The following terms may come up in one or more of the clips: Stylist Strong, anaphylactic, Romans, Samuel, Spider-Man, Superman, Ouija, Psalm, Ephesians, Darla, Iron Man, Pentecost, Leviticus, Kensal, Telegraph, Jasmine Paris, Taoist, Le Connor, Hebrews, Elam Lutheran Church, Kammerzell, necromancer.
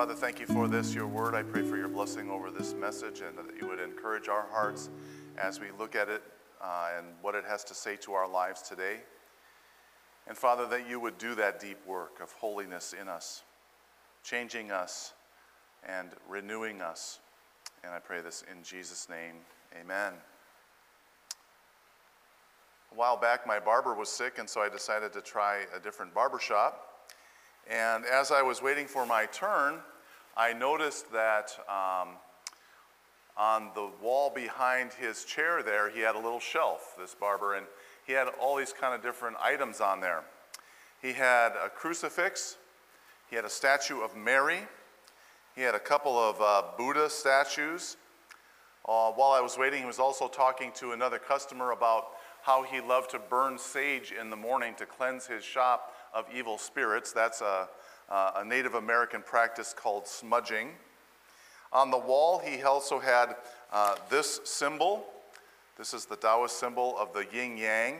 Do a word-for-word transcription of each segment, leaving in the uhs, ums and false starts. Father, thank you for this, your word. I pray for your blessing over this message and that you would encourage our hearts as we look at it uh, and what it has to say to our lives today. And Father, that you would do that deep work of holiness in us, changing us and renewing us. And I pray this in Jesus' name, amen. A while back, my barber was sick, and so I decided to try a different barbershop. And as I was waiting for my turn, I noticed that um, on the wall behind his chair there, he had a little shelf, this barber, and he had all these kind of different items on there. He had a crucifix, he had a statue of Mary, he had a couple of uh, Buddha statues. Uh, while I was waiting, he was also talking to another customer about how he loved to burn sage in the morning to cleanse his shop of evil spirits. That's a, a Native American practice called smudging. On the wall, he also had uh, this symbol. This is the Taoist symbol of the yin-yang.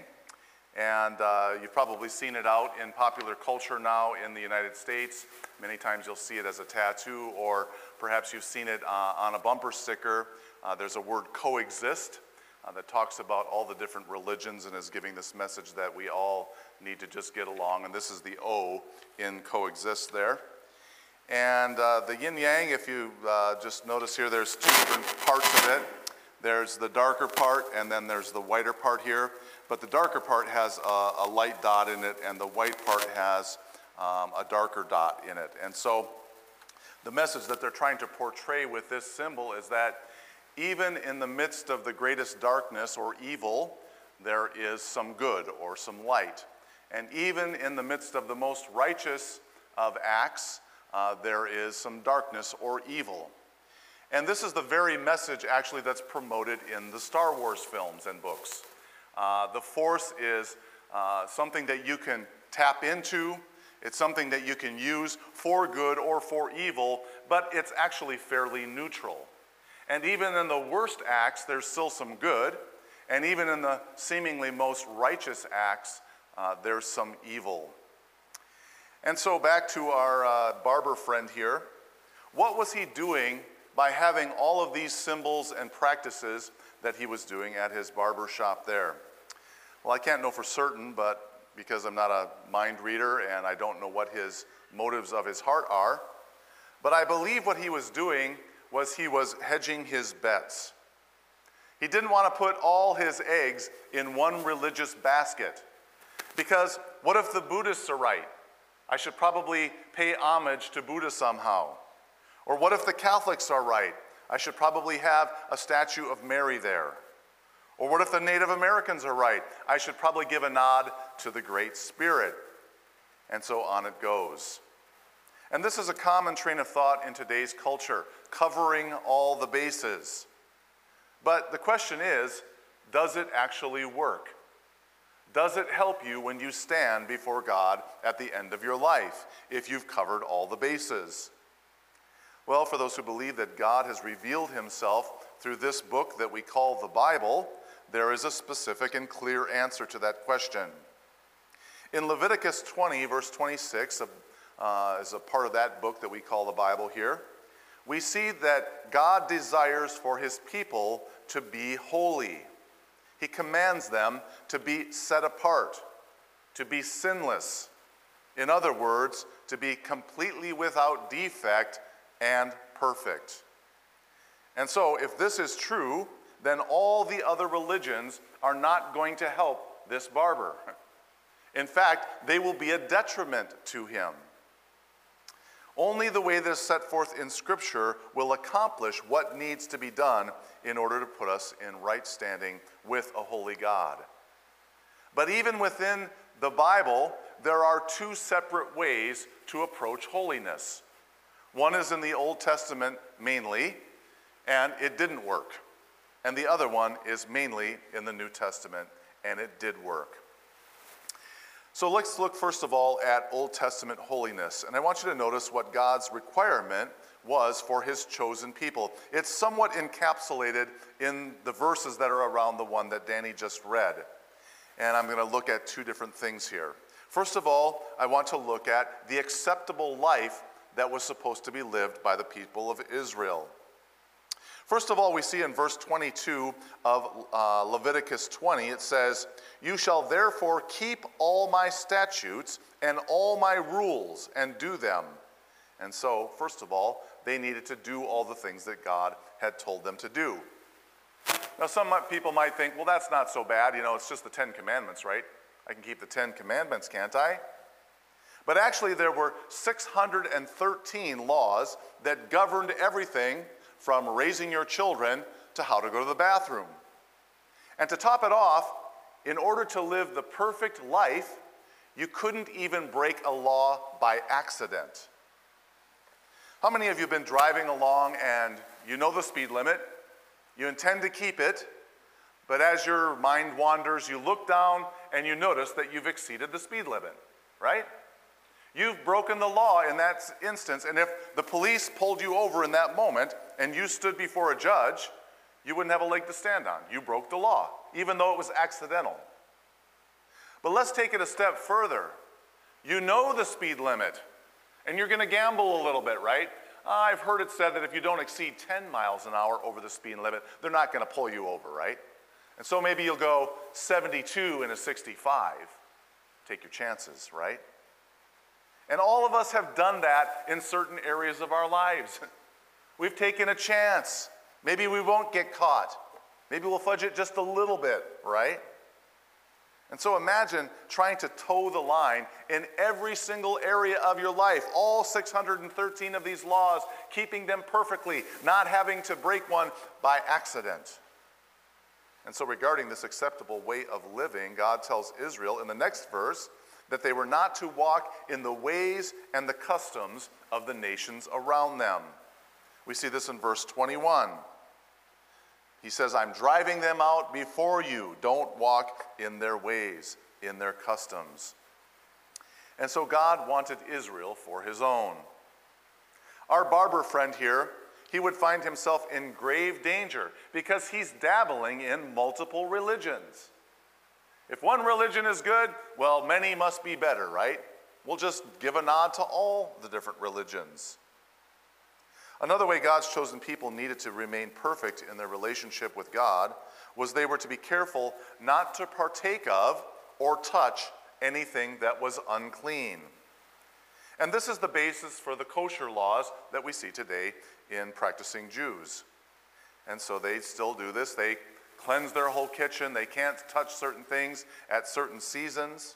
And uh, you've probably seen it out in popular culture now in the United States. Many times you'll see it as a tattoo, or perhaps you've seen it uh, on a bumper sticker. Uh, there's a word coexist. Uh, that talks about all the different religions and is giving this message that we all need to just get along. And this is the O in coexist there. And uh, the yin-yang, if you uh, just notice here, there's two different parts of it. There's the darker part, and then there's the whiter part here. But the darker part has a, a light dot in it, and the white part has um, a darker dot in it. And so the message that they're trying to portray with this symbol is that even in the midst of the greatest darkness or evil, there is some good or some light. And even in the midst of the most righteous of acts, uh, there is some darkness or evil. And this is the very message, actually, that's promoted in the Star Wars films and books. Uh, the Force is uh, something that you can tap into. It's something that you can use for good or for evil, but it's actually fairly neutral. And even in the worst acts, there's still some good. And even in the seemingly most righteous acts, uh, there's some evil. And so back to our uh, barber friend here. What was he doing by having all of these symbols and practices that he was doing at his barber shop there? Well, I can't know for certain, but because I'm not a mind reader and I don't know what his motives of his heart are, but I believe what he was doing was he was hedging his bets. He didn't want to put all his eggs in one religious basket, because what if the Buddhists are right? I should probably pay homage to Buddha somehow. Or what if the Catholics are right? I should probably have a statue of Mary there. Or what if the Native Americans are right? I should probably give a nod to the Great Spirit. And so on it goes. And this is a common train of thought in today's culture, covering all the bases. But the question is, does it actually work? Does it help you when you stand before God at the end of your life, if you've covered all the bases? Well, for those who believe that God has revealed himself through this book that we call the Bible, there is a specific and clear answer to that question. In Leviticus twenty, verse twenty-six, Uh, is a part of that book that we call the Bible here, we see that God desires for his people to be holy. He commands them to be set apart, to be sinless. In other words, to be completely without defect and perfect. And so if this is true, then all the other religions are not going to help this barber. In fact, they will be a detriment to him. Only the way that is set forth in Scripture will accomplish what needs to be done in order to put us in right standing with a holy God. But even within the Bible, there are two separate ways to approach holiness. One is in the Old Testament mainly, and it didn't work. And the other one is mainly in the New Testament, and it did work. So let's look first of all at Old Testament holiness. And I want you to notice what God's requirement was for his chosen people. It's somewhat encapsulated in the verses that are around the one that Danny just read. And I'm going to look at two different things here. First of all, I want to look at the acceptable life that was supposed to be lived by the people of Israel. First of all, we see in verse twenty-two of uh, Leviticus twenty, it says, "You shall therefore keep all my statutes and all my rules and do them." And so, first of all, they needed to do all the things that God had told them to do. Now, some people might think, well, that's not so bad. You know, it's just the Ten Commandments, right? I can keep the Ten Commandments, can't I? But actually, there were six hundred thirteen laws that governed everything from raising your children to how to go to the bathroom. And to top it off, in order to live the perfect life, you couldn't even break a law by accident. How many of you have been driving along and you know the speed limit? You intend to keep it, but as your mind wanders, you look down and you notice that you've exceeded the speed limit, right? You've broken the law in that instance, and if the police pulled you over in that moment and you stood before a judge, you wouldn't have a leg to stand on. You broke the law, even though it was accidental. But let's take it a step further. You know the speed limit, and you're going to gamble a little bit, right? I've heard it said that if you don't exceed ten miles an hour over the speed limit, they're not going to pull you over, right? And so maybe you'll go seventy-two in a sixty-five. Take your chances, right? And all of us have done that in certain areas of our lives. We've taken a chance. Maybe we won't get caught. Maybe we'll fudge it just a little bit, right? And so imagine trying to toe the line in every single area of your life, all six hundred thirteen of these laws, keeping them perfectly, not having to break one by accident. And so regarding this acceptable way of living, God tells Israel in the next verse that they were not to walk in the ways and the customs of the nations around them. We see this in verse twenty-one. He says, "I'm driving them out before you. Don't walk in their ways, in their customs." And so God wanted Israel for his own. Our barber friend here, he would find himself in grave danger because he's dabbling in multiple religions. If one religion is good, well, many must be better, right? We'll just give a nod to all the different religions. Another way God's chosen people needed to remain perfect in their relationship with God was they were to be careful not to partake of or touch anything that was unclean. And this is the basis for the kosher laws that we see today in practicing Jews. And so they still do this. They cleanse their whole kitchen. They can't touch certain things at certain seasons.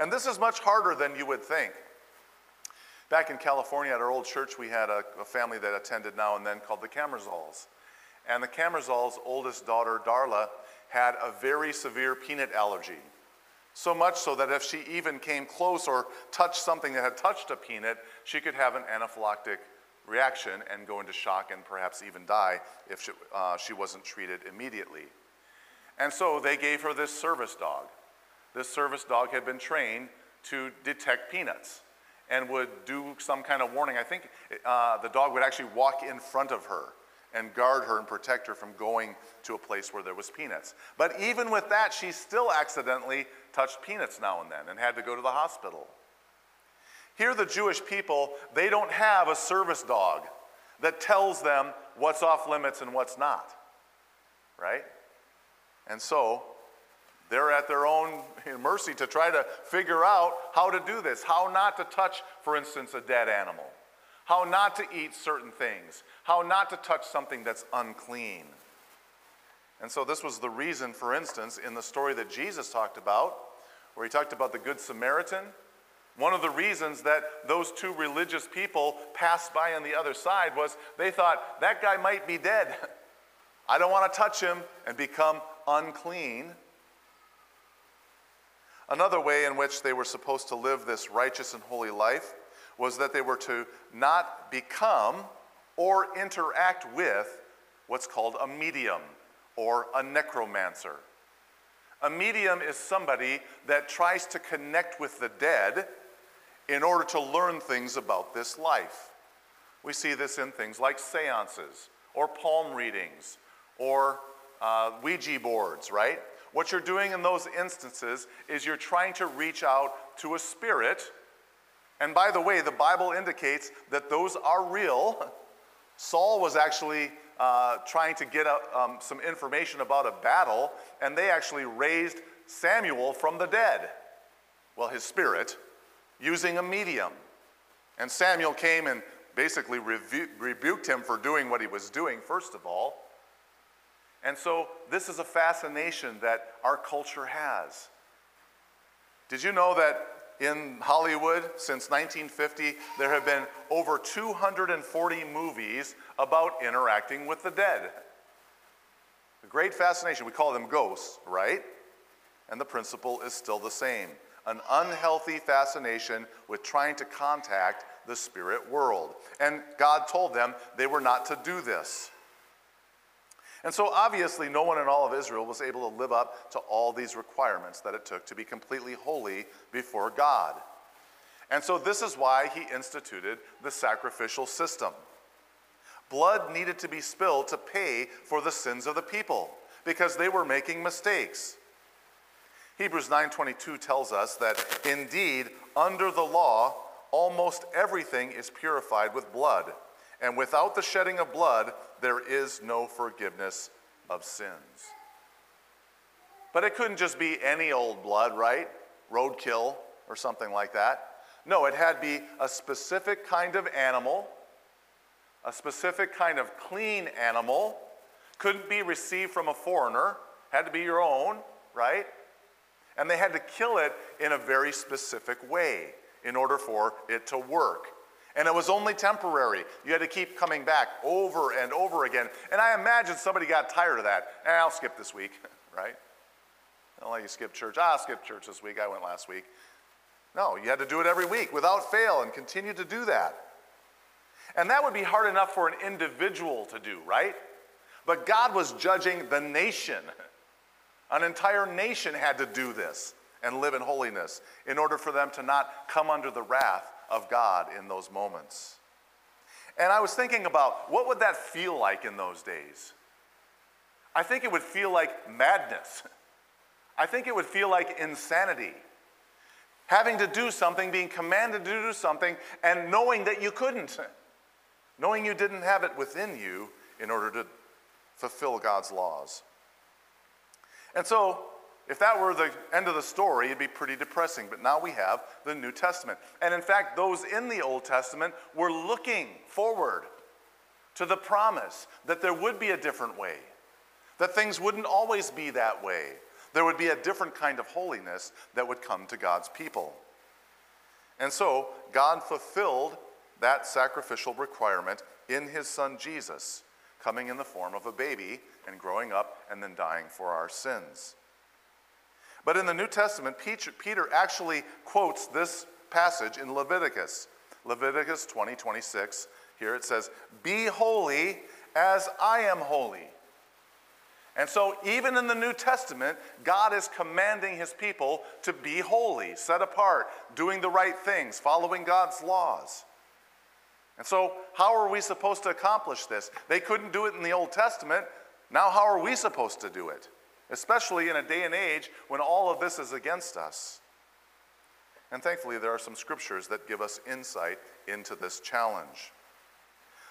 And this is much harder than you would think. Back in California at our old church, we had a, a family that attended now and then called the Kammerzells. And the Kammerzell's oldest daughter, Darla, had a very severe peanut allergy. So much so that if she even came close or touched something that had touched a peanut, she could have an anaphylactic reaction and go into shock and perhaps even die if she, uh, she wasn't treated immediately. And so they gave her this service dog. This service dog had been trained to detect peanuts and would do some kind of warning. I think uh, the dog would actually walk in front of her and guard her and protect her from going to a place where there was peanuts. But even with that, she still accidentally touched peanuts now and then and had to go to the hospital. Here the Jewish people, they don't have a service dog that tells them what's off limits and what's not, right? And so they're at their own mercy to try to figure out how to do this, how not to touch, for instance, a dead animal, how not to eat certain things, how not to touch something that's unclean. And so this was the reason, for instance, in the story that Jesus talked about, where he talked about the Good Samaritan, one of the reasons that those two religious people passed by on the other side was they thought, that guy might be dead. I don't want to touch him and become unclean. Another way in which they were supposed to live this righteous and holy life was that they were to not become or interact with what's called a medium or a necromancer. A medium is somebody that tries to connect with the dead in order to learn things about this life. We see this in things like seances or palm readings or uh, Ouija boards, right? What you're doing in those instances is you're trying to reach out to a spirit And by the way, the Bible indicates that those are real. Saul was actually uh, trying to get a, um, some information about a battle, and they actually raised Samuel from the dead. Well, his spirit, using a medium. And Samuel came and basically rebu- rebuked him for doing what he was doing, first of all. And so this is a fascination that our culture has. Did you know that in Hollywood, since nineteen fifty, there have been over two hundred forty movies about interacting with the dead? A great fascination. We call them ghosts, right? And the principle is still the same. An unhealthy fascination with trying to contact the spirit world. And God told them they were not to do this. And so obviously no one in all of Israel was able to live up to all these requirements that it took to be completely holy before God. And so this is why he instituted the sacrificial system. Blood needed to be spilled to pay for the sins of the people because they were making mistakes. Hebrews nine twenty-two tells us that indeed under the law almost everything is purified with blood, and without the shedding of blood there is no forgiveness of sins. But it couldn't just be any old blood, right? Roadkill or something like that. No, it had to be a specific kind of animal, a specific kind of clean animal. Couldn't be received from a foreigner. Had to be your own, right? And they had to kill it in a very specific way in order for it to work. And it was only temporary. You had to keep coming back over and over again. And I imagine somebody got tired of that. Eh, I'll skip this week, right? I don't like you skip church. Ah, I'll skip church this week. I went last week. No, you had to do it every week without fail and continue to do that. And that would be hard enough for an individual to do, right? But God was judging the nation. An entire nation had to do this and live in holiness in order for them to not come under the wrath of God in those moments. And I was thinking about, what would that feel like in those days? I think it would feel like madness. I think it would feel like insanity. Having to do something, being commanded to do something, and knowing that you couldn't. Knowing you didn't have it within you in order to fulfill God's laws. And so, if that were the end of the story, it'd be pretty depressing. But now we have the New Testament. And in fact, those in the Old Testament were looking forward to the promise that there would be a different way, that things wouldn't always be that way. There would be a different kind of holiness that would come to God's people. And so, God fulfilled that sacrificial requirement in his son Jesus, coming in the form of a baby and growing up and then dying for our sins. But in the New Testament, Peter actually quotes this passage in Leviticus. Leviticus twenty twenty-six. Here it says, "Be holy as I am holy." And so even in the New Testament, God is commanding his people to be holy, set apart, doing the right things, following God's laws. And so how are we supposed to accomplish this? They couldn't do it in the Old Testament. Now how are we supposed to do it? Especially in a day and age when all of this is against us. And thankfully, there are some scriptures that give us insight into this challenge.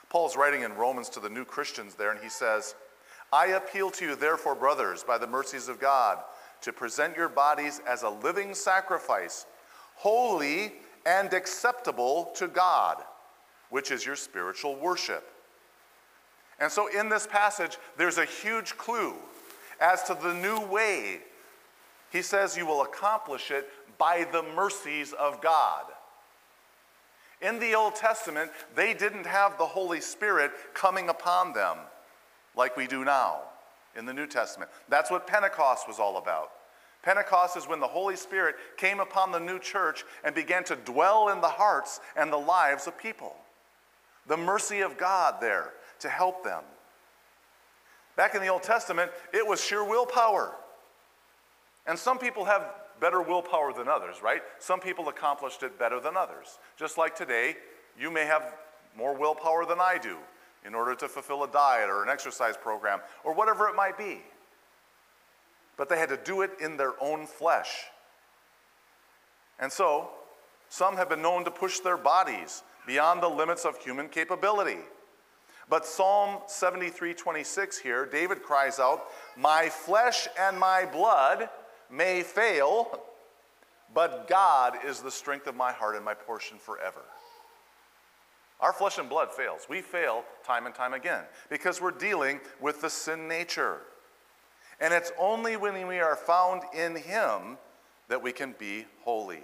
Paul's writing in Romans to the new Christians there, and he says, "I appeal to you, therefore, brothers, by the mercies of God, to present your bodies as a living sacrifice, holy and acceptable to God, which is your spiritual worship." And so in this passage, there's a huge clue as to the new way. He says you will accomplish it by the mercies of God. In the Old Testament, they didn't have the Holy Spirit coming upon them like we do now in the New Testament. That's what Pentecost was all about. Pentecost is when the Holy Spirit came upon the new church and began to dwell in the hearts and the lives of people. The mercy of God there to help them. Back in the Old Testament, it was sheer willpower. And some people have better willpower than others, right? Some people accomplished it better than others. Just like today, you may have more willpower than I do in order to fulfill a diet or an exercise program or whatever it might be. But they had to do it in their own flesh. And so, Some have been known to push their bodies beyond the limits of human capability. But Psalm seventy-three twenty-six here, David cries out, "My flesh and my blood may fail, but God is the strength of my heart and my portion forever." Our flesh and blood fails. We fail time and time again because we're dealing with the sin nature. And it's only when we are found in Him that we can be holy.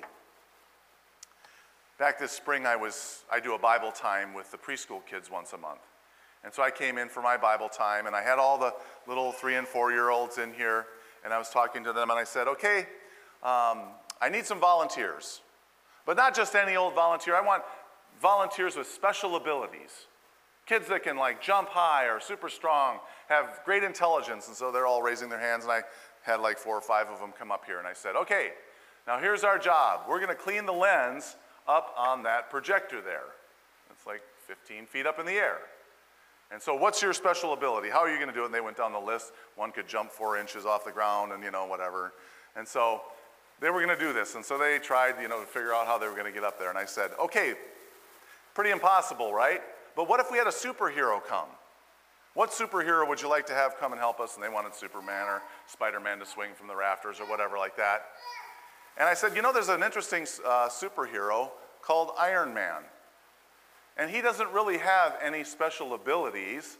Back this spring, I was I do a Bible time with the preschool kids once a month. And so I came in for my Bible time, and I had all the little three- and four-year-olds in here, and I was talking to them, and I said, okay, um, I need some volunteers. But not just any old volunteer. I want volunteers with special abilities. Kids that can, like, jump high or super strong, have great intelligence. And so they're all raising their hands, and I had, like, four or five of them come up here. And I said, okay, now here's our job. We're going to clean the lens up on that projector there. It's, like, fifteen feet up in the air. And so what's your special ability? How are you going to do it? And they went down the list. One could jump four inches off the ground and, you know, whatever. And so they were going to do this. And so they tried, you know, to figure out how they were going to get up there. And I said, okay, pretty impossible, right? But what if we had a superhero come? What superhero would you like to have come and help us? And they wanted Superman or Spider-Man to swing from the rafters or whatever like that. And I said, you know, there's an interesting uh, superhero called Iron Man. And he doesn't really have any special abilities.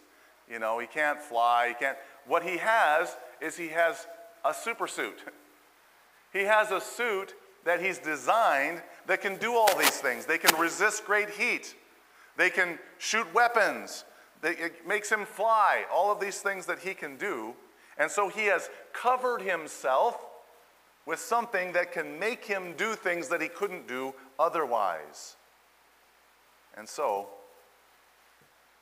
You know, he can't fly, he can't. What he has is he has a super suit. He has a suit that he's designed that can do all these things. They can resist great heat. They can shoot weapons. They, it makes him fly, all of these things that he can do. And so he has covered himself with something that can make him do things that he couldn't do otherwise. And so,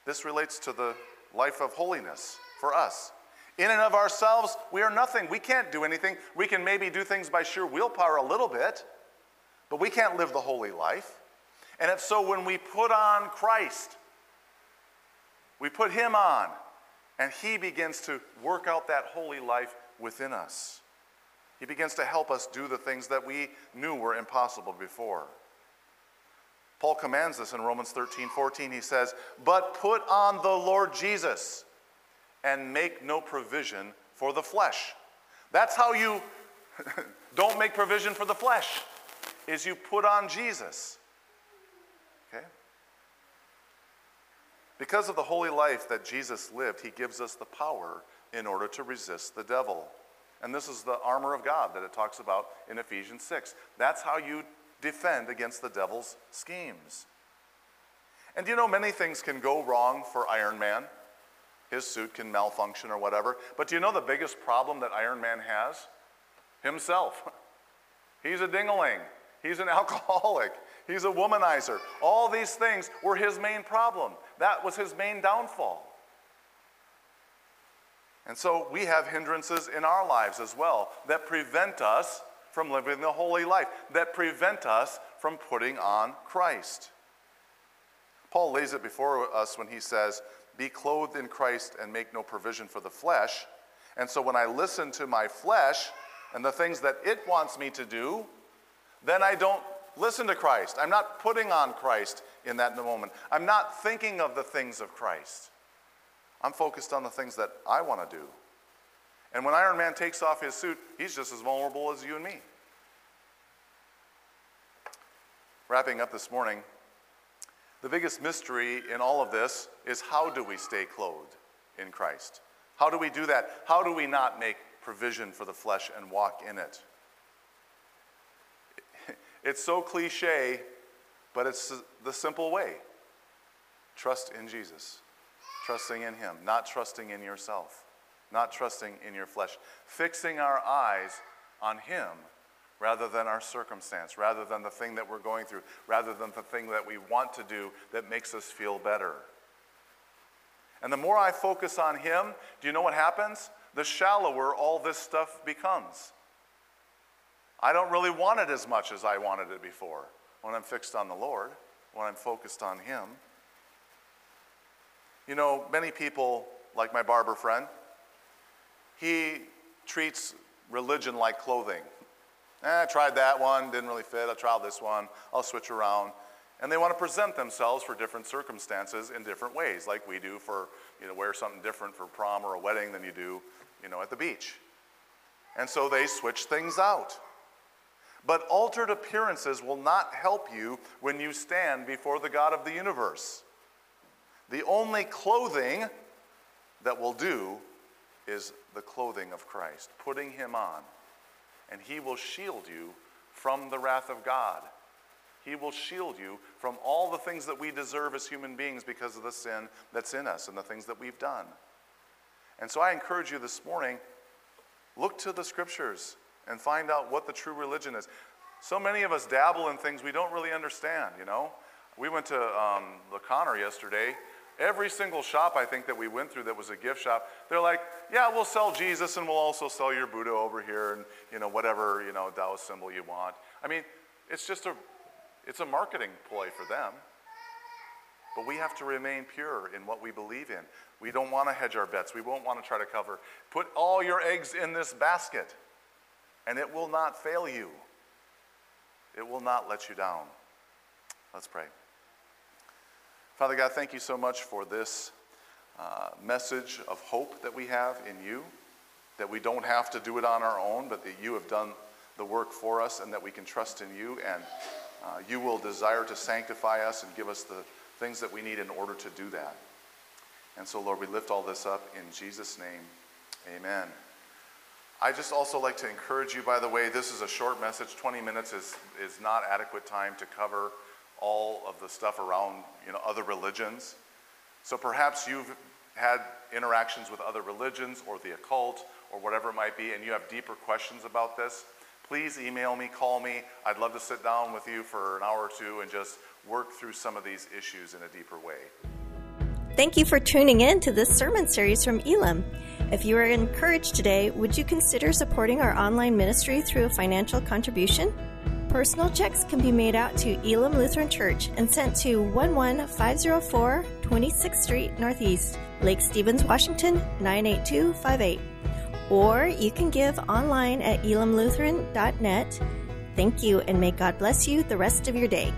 this relates to the life of holiness for us. In and of ourselves, we are nothing. We can't do anything. We can maybe do things by sheer willpower a little bit, but we can't live the holy life. And it's so when we put on Christ, we put Him on, and He begins to work out that holy life within us. He begins to help us do the things that we knew were impossible before. Paul commands this in Romans thirteen fourteen. He says, "But put on the Lord Jesus and make no provision for the flesh." That's how you don't make provision for the flesh, is you put on Jesus. Okay? Because of the holy life that Jesus lived, He gives us the power in order to resist the devil. And this is the armor of God that it talks about in Ephesians six. That's how you defend against the devil's schemes. And you know, many things can go wrong for Iron Man. His suit can malfunction or whatever. But do you know the biggest problem that Iron Man has? Himself. He's a ding-a-ling. He's an alcoholic. He's a womanizer. All these things were his main problem. That was his main downfall. And so we have hindrances in our lives as well that prevent us from living the holy life, that prevent us from putting on Christ. Paul lays it before us when he says, "Be clothed in Christ and make no provision for the flesh." And so when I listen to my flesh and the things that it wants me to do, then I don't listen to Christ. I'm not putting on Christ in that moment. I'm not thinking of the things of Christ. I'm focused on the things that I want to do. And when Iron Man takes off his suit, he's just as vulnerable as you and me. Wrapping up this morning, the biggest mystery in all of this is, how do we stay clothed in Christ? How do we do that? How do we not make provision for the flesh and walk in it? It's so cliche, but it's the simple way. Trust in Jesus. Trusting in Him, not trusting in yourself. Not trusting in your flesh. Fixing our eyes on Him rather than our circumstance, rather than the thing that we're going through, rather than the thing that we want to do that makes us feel better. And the more I focus on Him, do you know what happens? The shallower all this stuff becomes. I don't really want it as much as I wanted it before. When I'm fixed on the Lord, when I'm focused on Him. You know, many people, like my barber friend, he treats religion like clothing. Eh, I tried that one, didn't really fit. I'll try this one. I'll switch around. And they want to present themselves for different circumstances in different ways, like we do for, you know, wear something different for prom or a wedding than you do, you know, at the beach. And so they switch things out. But altered appearances will not help you when you stand before the God of the universe. The only clothing that will do is the clothing of Christ, putting him on. And he will shield you from the wrath of God. He will shield you from all the things that we deserve as human beings because of the sin that's in us and the things that we've done. And so I encourage you this morning, look to the scriptures and find out what the true religion is. So many of us dabble in things we don't really understand, you know. We went to um, Le Connor yesterday. Every single shop, I think, that we went through that was a gift shop, they're like, yeah, we'll sell Jesus and we'll also sell your Buddha over here and, you know, whatever, you know, Taoist symbol you want. I mean, it's just a, it's a marketing ploy for them. But we have to remain pure in what we believe in. We don't want to hedge our bets. We won't want to try to cover. Put all your eggs in this basket and it will not fail you. It will not let you down. Let's pray. Father God, thank you so much for this uh, message of hope that we have in you, that we don't have to do it on our own, but that you have done the work for us and that we can trust in you, and uh, you will desire to sanctify us and give us the things that we need in order to do that. And so, Lord, we lift all this up in Jesus' name, amen. I just also like to encourage you, by the way, this is a short message. twenty minutes is, is not adequate time to cover all of the stuff around, you know, other religions. So perhaps you've had interactions with other religions or the occult or whatever it might be, and you have deeper questions about this. Please email me, call me. I'd love to sit down with you for an hour or two and just work through some of these issues in a deeper way. Thank you for tuning in to this sermon series from Elam. If you were encouraged today, would you consider supporting our online ministry through a financial contribution? Personal checks can be made out to Elam Lutheran Church and sent to one one five zero four twenty-sixth street Northeast, Lake Stevens, Washington, nine eight two five eight. Or you can give online at elam lutheran dot net. Thank you, and may God bless you the rest of your day.